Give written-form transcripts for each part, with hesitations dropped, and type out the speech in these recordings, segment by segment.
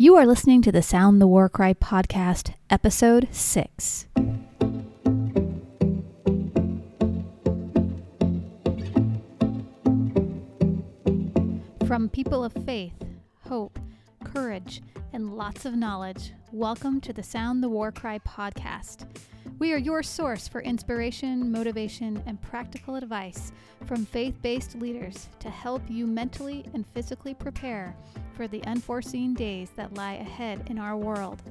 You are listening to the Sound the War Cry podcast, episode 6. From people of faith, hope, courage, and lots of knowledge, welcome to the Sound the War Cry podcast. We are your source for inspiration, motivation, and practical advice from faith-based leaders to help you mentally and physically prepare for the unforeseen days that lie ahead in our world.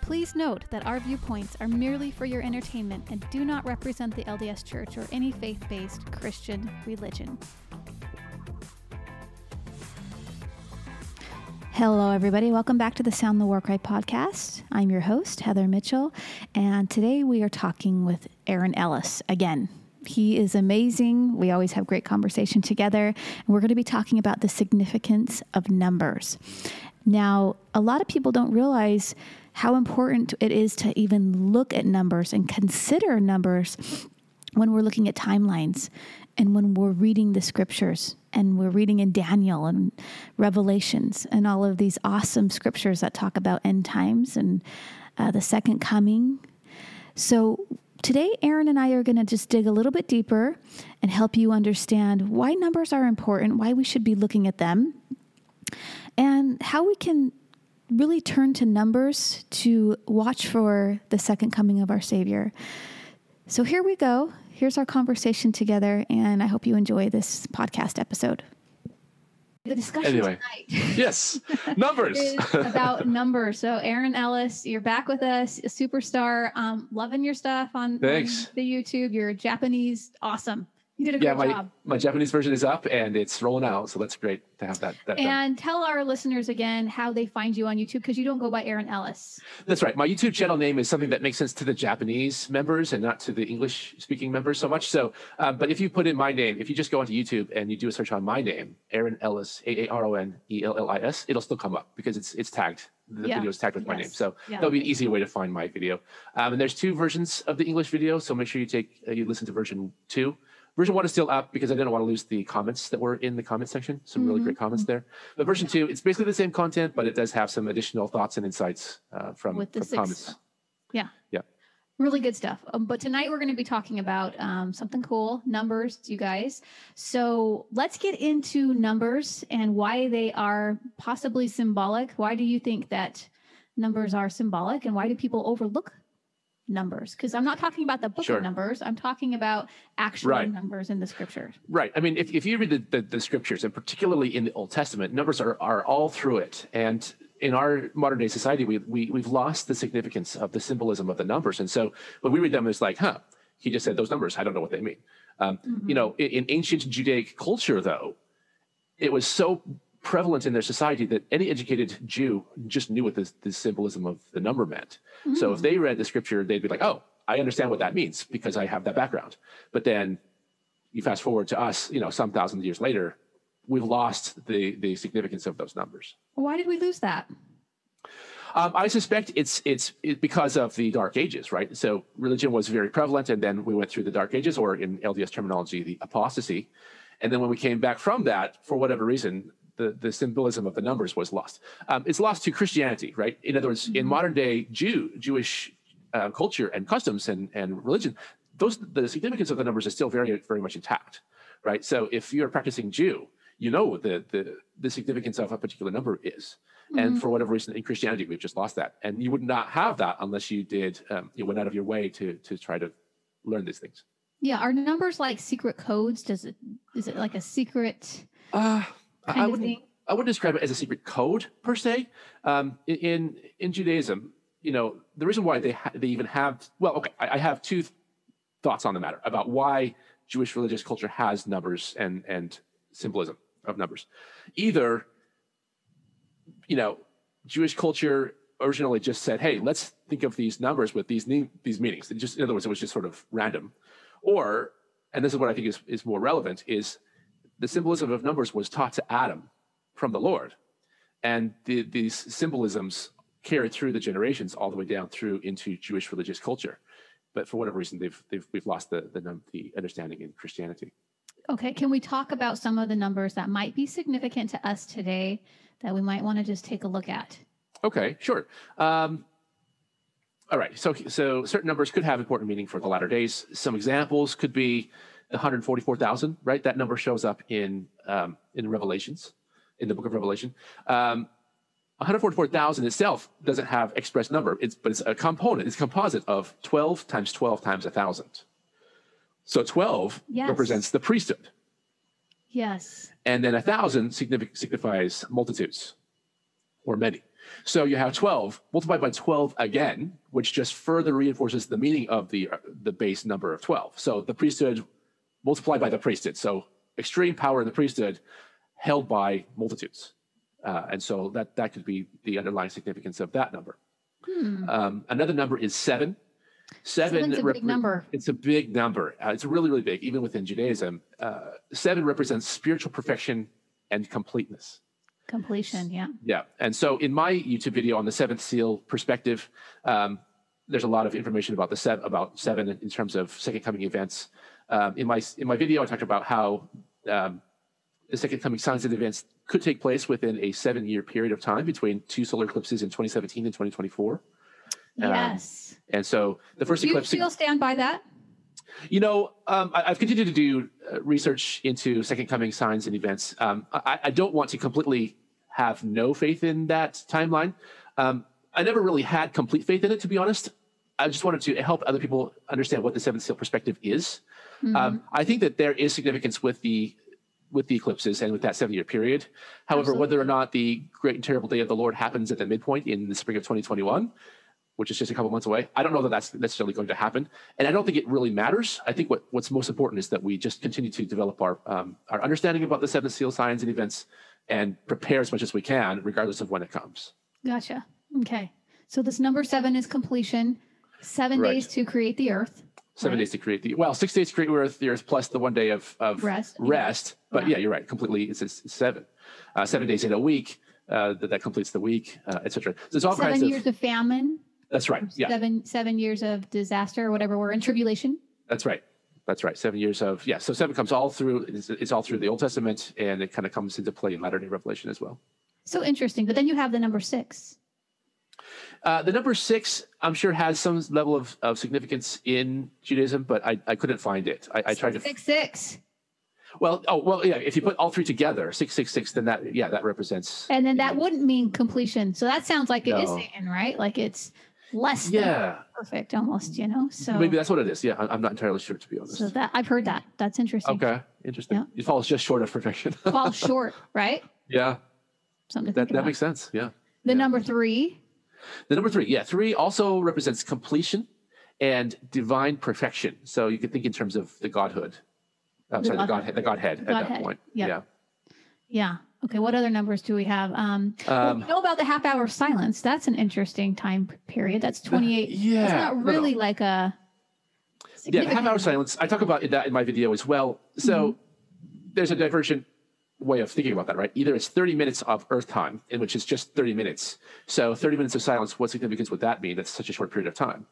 Please note that our viewpoints are merely for your entertainment and do not represent the LDS Church or any faith-based Christian religion. Hello, everybody. Welcome back to the Sound the War Cry podcast. I'm your host, Heather Mitchell, and today we are talking with Aaron Ellis again. He is amazing. We always have great conversation together, and we're going to be talking about the significance of numbers. Now, a lot of people don't realize how important it is to even look at numbers and consider numbers when we're looking at timelines and when we're reading the scriptures. And we're reading in Daniel and Revelations and all of these awesome scriptures that talk about end times and the second coming. So today, Aaron and I are going to just dig a little bit deeper and help you understand why numbers are important, why we should be looking at them, and how we can really turn to numbers to watch for the second coming of our Savior. So here we go. Here's our conversation together, and I hope you enjoy this podcast episode. The discussion tonight. Yes, numbers. is about numbers. So Aaron Ellis, you're back with us, a superstar. Loving your stuff on the YouTube. You're Japanese. Awesome. You did a great job. My Japanese version is up, and it's rolling out, so that's great to have that and done. Tell our listeners again how they find you on YouTube, because you don't go by Aaron Ellis. That's right. My YouTube channel name is something that makes sense to the Japanese members and not to the English-speaking members so much. So, but if you put in my name, if you just go onto YouTube and you do a search on my name, Aaron Ellis, AARON ELLIS, it'll still come up because it's tagged. The video is tagged with my name. So that'll be an easy way to find my video. And there's two versions of the English video, so make sure you listen to version 2. Version 1 is still up because I didn't want to lose the comments that were in the comment section. Some really great comments there. But version 2, it's basically the same content, but it does have some additional thoughts and insights from comments. Yeah. Really good stuff. But tonight we're going to be talking about something cool, numbers, you guys. So let's get into numbers and why they are possibly symbolic. Why do you think that numbers are symbolic, and why do people overlook numbers? Because I'm not talking about the book of numbers. I'm talking about actual numbers in the scriptures. Right. I mean, if you read the scriptures, and particularly in the Old Testament, numbers are all through it. And in our modern day society, we've lost the significance of the symbolism of the numbers. And so when we read them, it's like, he just said those numbers. I don't know what they mean. In ancient Judaic culture, though, it was so prevalent in their society that any educated Jew just knew what the symbolism of the number meant. Mm-hmm. So if they read the scripture, they'd be like, oh, I understand what that means because I have that background. But then you fast forward to us, some thousand years later, we've lost the significance of those numbers. Why did we lose that? I suspect it's because of the Dark Ages, right? So religion was very prevalent, and then we went through the Dark Ages, or in LDS terminology, the apostasy. And then when we came back from that, for whatever reason, the symbolism of the numbers was lost. It's lost to Christianity, right? In other words, in modern day Jewish culture and customs and religion, the significance of the numbers is still very, very much intact, right? So if you're a practicing Jew, you know what the significance of a particular number is. Mm-hmm. And for whatever reason, in Christianity, we've just lost that. And you would not have that unless you did, you went out of your way to try to learn these things. Yeah, are numbers like secret codes? Is it like a secret... I would describe it as a secret code per se. In Judaism, the reason why they even have I have two thoughts on the matter about why Jewish religious culture has numbers and symbolism of numbers. Either, Jewish culture originally just said, "Hey, let's think of these numbers with these meanings." In other words, it was just sort of random. Or, and this is what I think is more relevant is. The symbolism of numbers was taught to Adam from the Lord. And these symbolisms carried through the generations all the way down through into Jewish religious culture. But for whatever reason, we've lost the understanding in Christianity. Okay, can we talk about some of the numbers that might be significant to us today that we might want to just take a look at? Okay, sure. All right, so certain numbers could have important meaning for the latter days. Some examples could be 144,000, right? That number shows up in Revelations, in the Book of Revelation. 144,000 itself doesn't have express number, but it's a component. It's a composite of 12 times 12 times 1,000. So 12 represents the priesthood. Yes. And then 1,000 signifies multitudes or many. So you have 12 multiplied by 12 again, which just further reinforces the meaning of the base number of 12. So the priesthood multiplied by the priesthood. So extreme power in the priesthood held by multitudes. And so that could be the underlying significance of that number. Another number is 7. 7 is a big number. It's a big number. It's really, really big, even within Judaism. 7 represents spiritual perfection and completeness. Completion, yeah. Yeah. And so in my YouTube video on the Seventh Seal perspective, there's a lot of information about seven in terms of second coming events. In my video, I talked about how the second coming signs and events could take place within a 7-year period of time between 2 solar eclipses in 2017 and 2024. Yes. And so the first eclipse... Do you still stand by that? You know, I've continued to do research into second coming signs and events. I don't want to completely have no faith in that timeline. I never really had complete faith in it, to be honest. I just wanted to help other people understand what the Seventh Seal perspective is. Mm-hmm. I think that there is significance with the eclipses and with that 7-year period. However, absolutely, whether or not the great and terrible day of the Lord happens at the midpoint in the spring of 2021, which is just a couple months away, I don't know that that's necessarily going to happen. And I don't think it really matters. I think what's most important is that we just continue to develop our understanding about the Seventh Seal signs and events and prepare as much as we can, regardless of when it comes. Gotcha. Okay. So this number 7 is completion. 7 right. Days to create the earth. 7 right? Days to create the... Well, 6 days to create the earth plus the 1 day of rest. Yeah. But yeah, you're right. Completely, it's 7. 7 days in a week. That completes the week, et cetera. So there's all 7 kinds of... 7 years of famine. That's right. Yeah. Seven years of disaster or whatever. We're in tribulation. That's right. 7 years of, yeah. So 7 comes all through, it's all through the Old Testament, and it kind of comes into play in Latter-day Revelation as well. So interesting. But then you have the number 6. The number 6, I'm sure, has some level of significance in Judaism, but I couldn't find it. I tried to... 666. Well, yeah, if you put all 3 together, 666, then that represents... And then that wouldn't mean completion. So that sounds like it is Satan, right? Like it's... less than perfect, almost, you know? So maybe that's what it is. Yeah, I'm not entirely sure, to be honest. So that I've heard that. That's interesting. Okay, interesting. Yeah. It falls just short of perfection. Falls short, right? Yeah. Something to think about. That makes sense, yeah. The number 3. The number 3, yeah. 3 also represents completion and divine perfection. So you could think in terms of the Godhood. The Godhead at that point. Yep. Yeah. Okay, what other numbers do we have? We know about the half hour of silence. That's an interesting time period. That's 28. Yeah. That's not really like a... Yeah, the half hour of silence. I talk about that in my video as well. So there's a divergent way of thinking about that, right? Either it's 30 minutes of Earth time, in which it's just 30 minutes. So 30 minutes of silence, what significance would that mean? That's such a short period of time.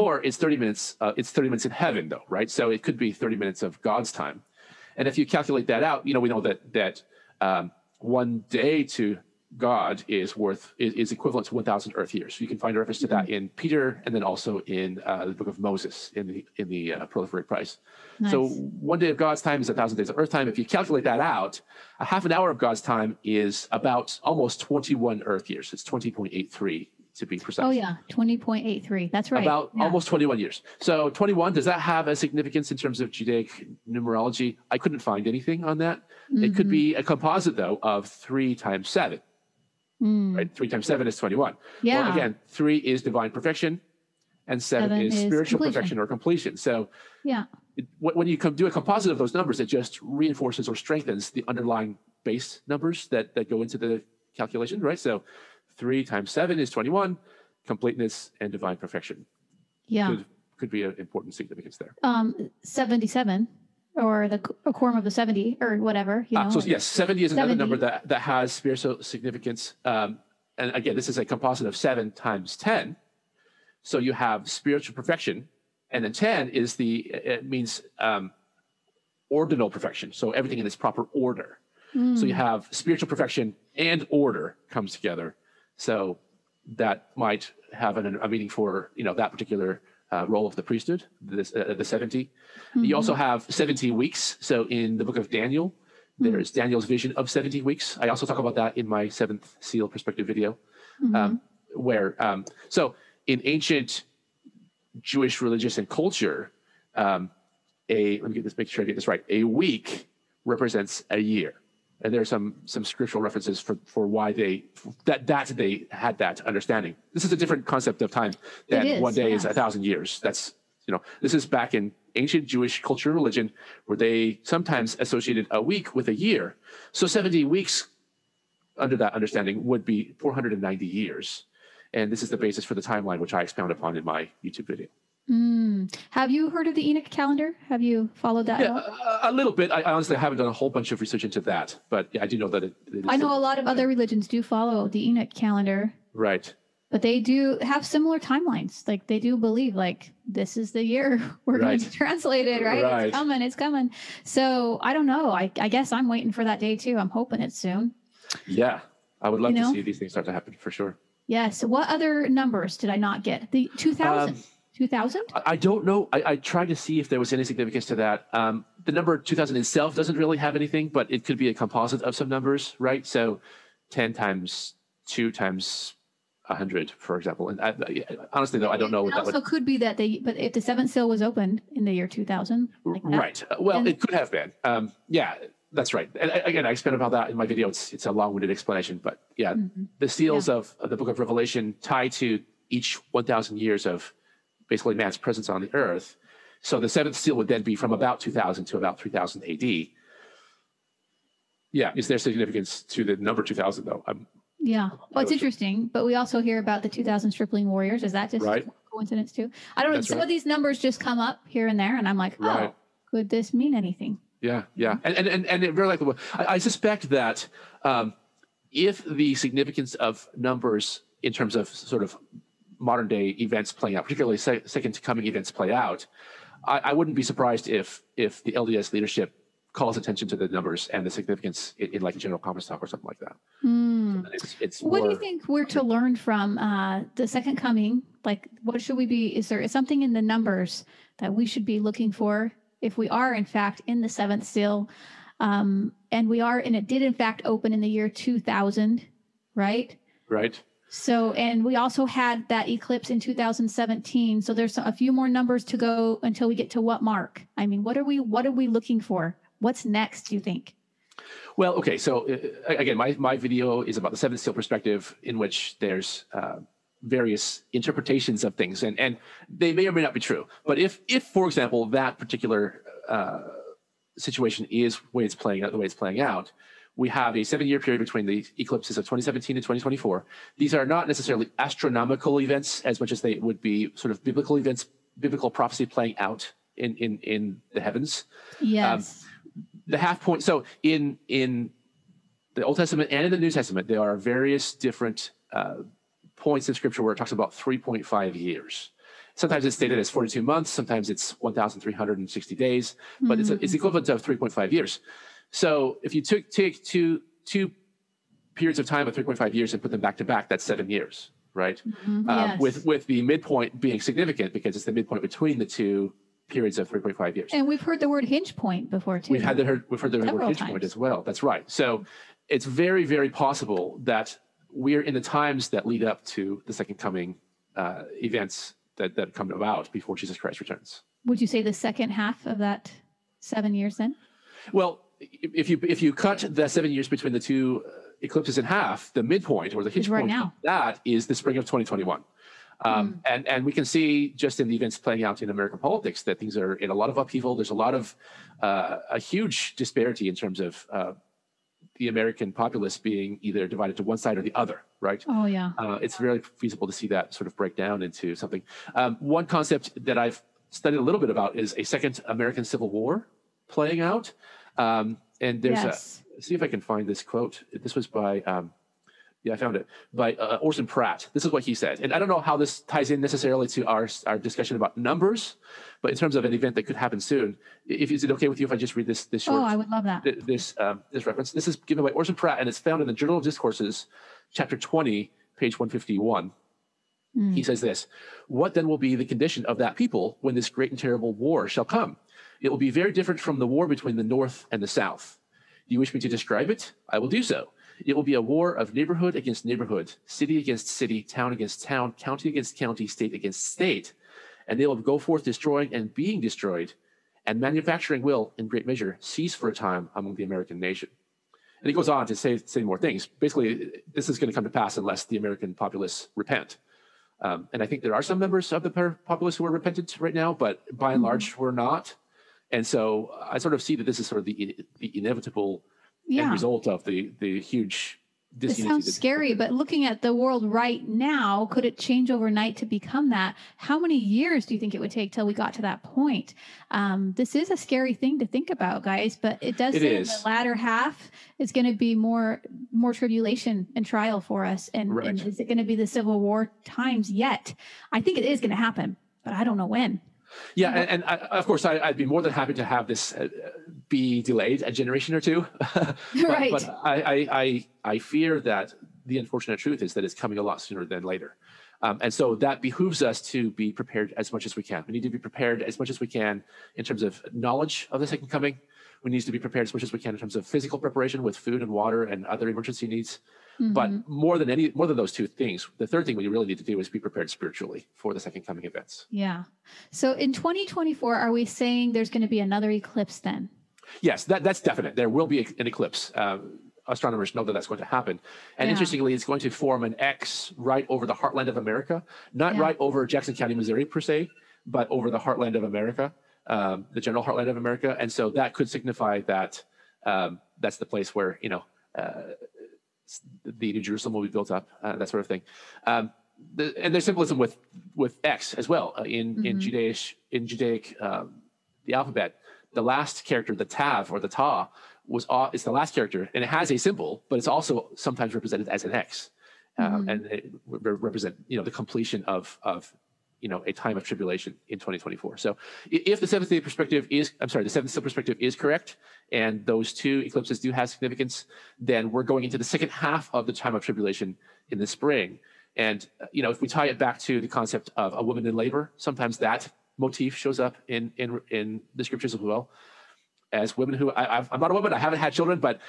Or it's 30 minutes. It's 30 minutes in heaven, though, right? So it could be 30 minutes of God's time. And if you calculate that out, you know, we know that 1 day to God is equivalent to 1,000 Earth years. You can find a reference to that in Peter, and then also in the Book of Moses in the proliferate price. Nice. So 1 day of God's time is 1,000 days of Earth time. If you calculate that out, a half an hour of God's time is about almost 21 Earth years. It's 20.83 to be precise. Oh yeah, 20.83. That's right. About almost 21 years. So 21, does that have a significance in terms of Judaic numerology? I couldn't find anything on that. It could be a composite, though, of 3 times 7. Right? 3 times 7 is 21. Yeah. Well, again, 3 is divine perfection, and 7 is spiritual perfection or completion. So yeah, when you do a composite of those numbers, it just reinforces or strengthens the underlying base numbers that go into the calculation, right? So 3 times 7 is 21, completeness and divine perfection. Yeah. Could be an important significance there. 77. Or the Quorum of the 70, or whatever. You know? So yes, 70 is another number that has spiritual significance. And again, this is a composite of 7 times 10. So you have spiritual perfection, and then 10 is it means ordinal perfection. So everything in its proper order. So you have spiritual perfection and order comes together. So that might have a meaning for, you know, that particular role of the priesthood, this, the 70. Mm-hmm. You also have 70 weeks. So in the book of Daniel, there's Daniel's vision of 70 weeks. I also talk about that in my Seventh Seal Perspective video, so in ancient Jewish religious and culture, let me get this, make sure I get this right. A week represents a year. And there are some scriptural references for why they had that understanding. This is a different concept of time than one day is 1,000 years. That's, you know, this is back in ancient Jewish culture and religion where they sometimes associated a week with a year. So 70 weeks under that understanding would be 490 years. And this is the basis for the timeline, which I expound upon in my YouTube video. Mm. Have you heard of the Enoch calendar? Have you followed that? Yeah, a little bit. I honestly haven't done a whole bunch of research into that, but I do know that it is. I know a lot of other religions do follow the Enoch calendar. Right. But they do have similar timelines. Like they do believe, like, this is the year we're going to translate it, right? It's coming. So I don't know. I guess I'm waiting for that day too. I'm hoping it's soon. Yeah. I would love to see these things start to happen for sure. Yeah. So what other numbers did I not get? The 2000. 2000? I don't know. I tried to see if there was any significance to that. The number 2000 itself doesn't really have anything, but it could be a composite of some numbers, right? So 10 times 2 times 100, for example. And honestly, though, I don't know. It also could be that but if the seventh seal was opened in the year 2000. Like that, right. Well, it could have been. Yeah, that's right. And again, I explained about that in my video. It's a long-winded explanation, but yeah, the seals of the book of Revelation tie to each 1,000 years of basically man's presence on the earth. So the seventh seal would then be from about 2000 to about 3000 AD. Yeah. Is there significance to the number 2000 though? Well, it's interesting, but we also hear about the 2000 stripling warriors. Is that just coincidence too? I don't know. Some of these numbers just come up here and there and I'm like, could this mean anything? Yeah. Yeah. And it very likely, I suspect that if the significance of numbers in terms of sort of modern day events playing out, particularly second coming events play out, I wouldn't be surprised if the LDS leadership calls attention to the numbers and the significance in like a general conference talk or something like that. Mm. So it's what do you think we're to learn from the second coming? Like, what should we be? Is there something in the numbers that we should be looking for if we are in fact in the seventh seal, and we are, and it did in fact open in the year 2000, right? Right. So, and we also had that eclipse in 2017. So there's a few more numbers to go until we get to what mark? I mean, what are we looking for? What's next, do you think? Well, okay. So again, my video is about the seventh seal perspective, in which there's various interpretations of things, and they may or may not be true. But if for example, that particular situation is the way it's playing out, we have a 7-year period between the eclipses of 2017 and 2024. These are not necessarily astronomical events as much as they would be sort of biblical events, biblical prophecy playing out in the heavens. Yes. The half point. So in the Old Testament and in the New Testament, there are various different points in Scripture where it talks about 3.5 years. Sometimes it's stated as 42 months. Sometimes it's 1,360 days. But it's equivalent of 3.5 years. So if you take two periods of time of 3.5 years and put them back to back, that's 7 years, right? Mm-hmm. Yes. With the midpoint being significant because it's the midpoint between the two periods of 3.5 years. And we've heard the word hinge point before too. We've heard the word hinge point as well. That's right. So it's very, very possible that we're in the times that lead up to the second coming events that come about before Jesus Christ returns. Would you say the second half of that 7 years then? Well, if you cut the 7 years between the two eclipses in half, the midpoint or the hinge point now, that is the spring of 2021. And we can see just in the events playing out in American politics that things are in a lot of upheaval. There's a huge disparity in terms of the American populace being either divided to one side or the other, right? Oh, yeah. It's very feasible to see that sort of break down into something. One concept that I've studied a little bit about is a second American Civil War playing out. And there's see if I can find this quote. This was by, I found it, by Orson Pratt. This is what he said. And I don't know how this ties in necessarily to our discussion about numbers, but in terms of an event that could happen soon, is it okay with you if I just read this short? Oh, I would love that. This reference. This is given by Orson Pratt, and it's found in the Journal of Discourses, chapter 20, page 151. Mm. He says this: "What then will be the condition of that people when this great and terrible war shall come? It will be very different from the war between the North and the South. Do you wish me to describe it? I will do so. It will be a war of neighborhood against neighborhood, city against city, town against town, county against county, state against state. And they will go forth destroying and being destroyed, and manufacturing will, in great measure, cease for a time among the American nation." And he goes on to say more things. Basically, this is going to come to pass unless the American populace repent. And I think there are some members of the populace who are repentant right now, but by and large, we're not. And so I sort of see that this is sort of the inevitable end result of the huge disunity. It sounds scary, but looking at the world right now, could it change overnight to become that? How many years do you think it would take till we got to that point? This is a scary thing to think about, guys, but it does say in the latter half is going to be more tribulation and trial for us. And is it going to be the Civil War times yet? I think it is going to happen, but I don't know when. Yeah, and I'd be more than happy to have this be delayed a generation or two. But I fear that the unfortunate truth is that it's coming a lot sooner than later. And so that behooves us to be prepared as much as we can. We need to be prepared as much as we can in terms of knowledge of the second coming. We need to be prepared as much as we can in terms of physical preparation with food and water and other emergency needs. Mm-hmm. But more than those two things, the third thing we really need to do is be prepared spiritually for the second coming events. Yeah. So in 2024, are we saying there's going to be another eclipse then? Yes, that's definite. There will be an eclipse. Astronomers know that that's going to happen. And interestingly, it's going to form an X right over the heartland of America, not right over Jackson County, Missouri per se, but over the heartland of America, the general heartland of America. And so that could signify that that's the place where, the New Jerusalem will be built up, that sort of thing. And there's symbolism with X as well. In Judaic, the alphabet, the last character, the Tav or the Ta, it's the last character, and it has a symbol, but it's also sometimes represented as an X, and it represent the completion of a time of tribulation in 2024. So if the Seventh Seal perspective is correct, and those two eclipses do have significance, then we're going into the second half of the time of tribulation in the spring. And, if we tie it back to the concept of a woman in labor, sometimes that motif shows up in the scriptures as well, as women who, I'm not a woman, I haven't had children, but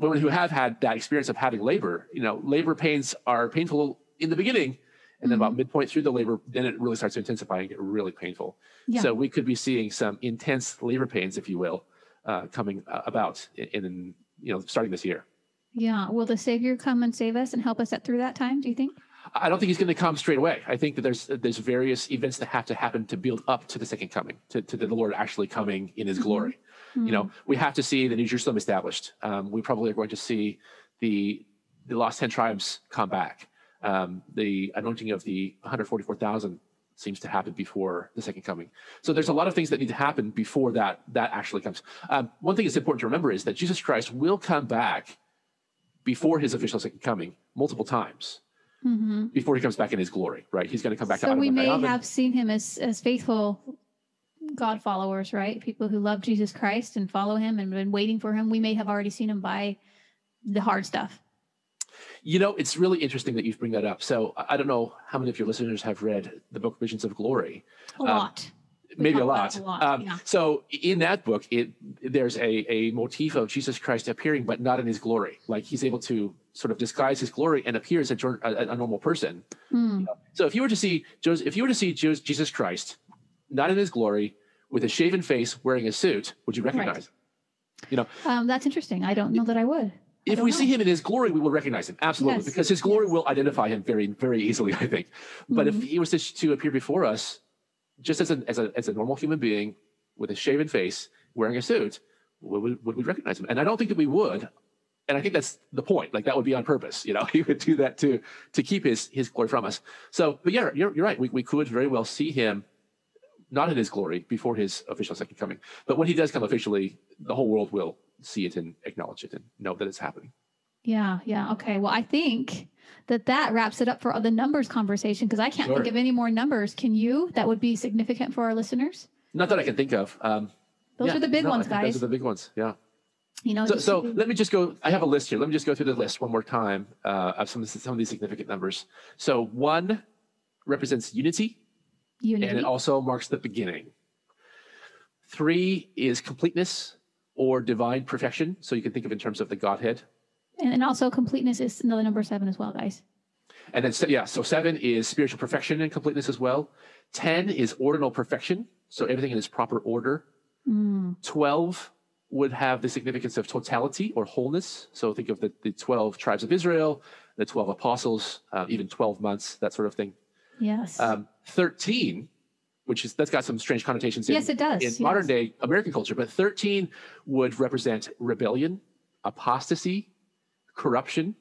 women who have had that experience of having labor, labor pains are painful in the beginning, and then about midpoint through the labor, then it really starts to intensify and get really painful. Yeah. So we could be seeing some intense labor pains, if you will, coming about in starting this year. Yeah. Will the Savior come and save us and help us through that time, do you think? I don't think he's going to come straight away. I think that there's various events that have to happen to build up to the second coming, to the Lord actually coming in his glory. Mm-hmm. We have to see the New Jerusalem established. We probably are going to see the lost 10 tribes come back. The anointing of the 144,000 seems to happen before the second coming. So there's a lot of things that need to happen before that actually comes. One thing that's important to remember is that Jesus Christ will come back before his official second coming multiple times before he comes back in his glory, right? He's going to come back. So we may have seen him as faithful God followers, right? People who love Jesus Christ and follow him and been waiting for him. We may have already seen him by the hard stuff. It's really interesting that you bring that up. So I don't know how many of your listeners have read the book Visions of Glory. A lot. Maybe a lot. So in that book, there's a motif of Jesus Christ appearing, but not in his glory. Like he's able to sort of disguise his glory and appear as a normal person. Mm. So if you were to see Jesus Christ, not in his glory, with a shaven face, wearing a suit, would you recognize him? That's interesting. I don't know that I would. If we see him in his glory, we will recognize him. Absolutely. Yes. Because his glory will identify him very, very easily, I think. But if he was to appear before us, just as a normal human being with a shaven face, wearing a suit, would we recognize him? And I don't think that we would. And I think that's the point. Like that would be on purpose. He would do that to keep his glory from us. So, but yeah, you're right. We could very well see him not in his glory before his official second coming. But when he does come officially, the whole world will see it and acknowledge it and know that it's happening. Yeah. Okay. Well, I think that wraps it up for the numbers conversation, because I can't think of any more numbers. Can you? That would be significant for our listeners? Not that I can think of. Those are the big ones, guys. Those are the big ones. Yeah. You know, so let me just go. I have a list here. Let me just go through the list one more time of some of these significant numbers. So 1 represents unity, and it also marks the beginning. 3 is completeness or divine perfection. So you can think of it in terms of the Godhead. And also completeness is another number 7 as well, guys. And then, so 7 is spiritual perfection and completeness as well. 10 is ordinal perfection. So everything in its proper order. 12 would have the significance of totality or wholeness. So think of the 12 tribes of Israel, the 12 apostles, even 12 months, that sort of thing. Yes. 13, that's got some strange connotations in, yes, it does. In modern day American culture, but 13 would represent rebellion, apostasy, corruption,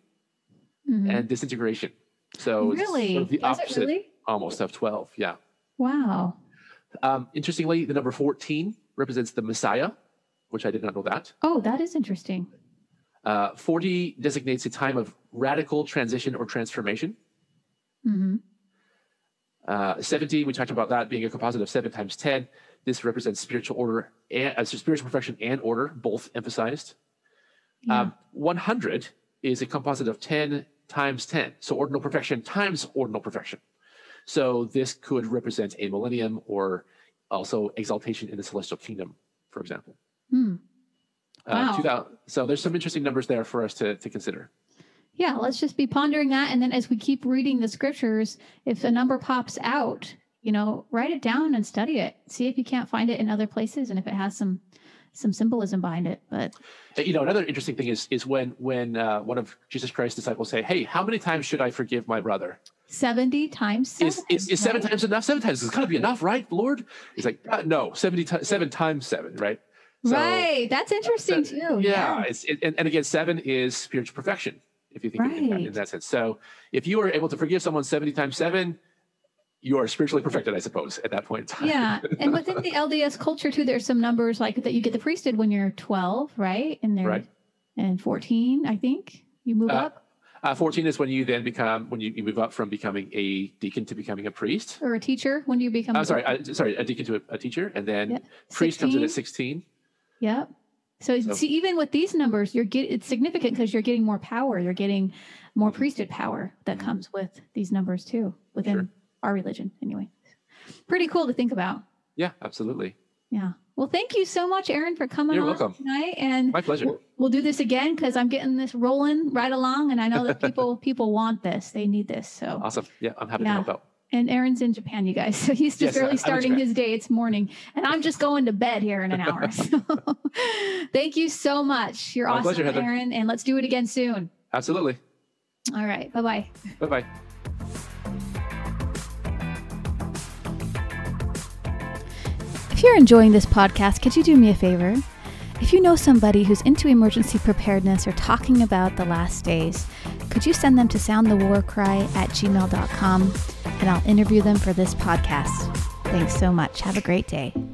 and disintegration. So it's sort of the opposite almost of 12. Yeah. Wow. Interestingly, the number 14 represents the Messiah, which I did not know that. Oh, that is interesting. 40 designates a time of radical transition or transformation. 70, we talked about that being a composite of 7 times 10. This represents spiritual order and spiritual perfection and order, both emphasized. 100 is a composite of 10 times 10, so ordinal perfection times ordinal perfection. So this could represent a millennium or also exaltation in the celestial kingdom, for example. Wow. So there's some interesting numbers there for us to consider. Yeah, let's just be pondering that. And then as we keep reading the scriptures, if a number pops out, you know, write it down and study it. See if you can't find it in other places and if it has some symbolism behind it. But, you know, another interesting thing is when one of Jesus Christ's disciples say, hey, how many times should I forgive my brother? 70 times 7. Is 7 times enough? 7 times is going to be enough, right, Lord? He's like, no, 7 times 7, right? So, right, that's interesting too. Yeah. And again, 7 is spiritual perfection, if you think in that sense. So if you are able to forgive someone 70 times 7, you are spiritually perfected, I suppose, at that point in time. Yeah, and within the LDS culture too, there's some numbers like that you get the priesthood when you're 12, right? And and 14, I think you move up. 14 is when you then become, you move up from becoming a deacon to becoming a priest. Or a teacher, when you become a deacon to a teacher, and then priest comes in at 16. Yep. So see, even with these numbers, it's significant because you're getting more power. You're getting more priesthood power that comes with these numbers too, within our religion anyway. Pretty cool to think about. Yeah, absolutely. Yeah. Well, thank you so much, Aaron, for coming on tonight. And my pleasure. We'll do this again because I'm getting this rolling right along, and I know that people want this. They need this. So awesome. Yeah, I'm happy to help out. And Aaron's in Japan, you guys. So he's just early starting his day. It's morning. And I'm just going to bed here in an hour. So thank you so much. You're awesome, pleasure, Aaron. And let's do it again soon. Absolutely. All right. Bye-bye. Bye-bye. If you're enjoying this podcast, could you do me a favor? If you know somebody who's into emergency preparedness or talking about the last days, could you send them to soundthewarcry@gmail.com? And I'll interview them for this podcast. Thanks so much. Have a great day.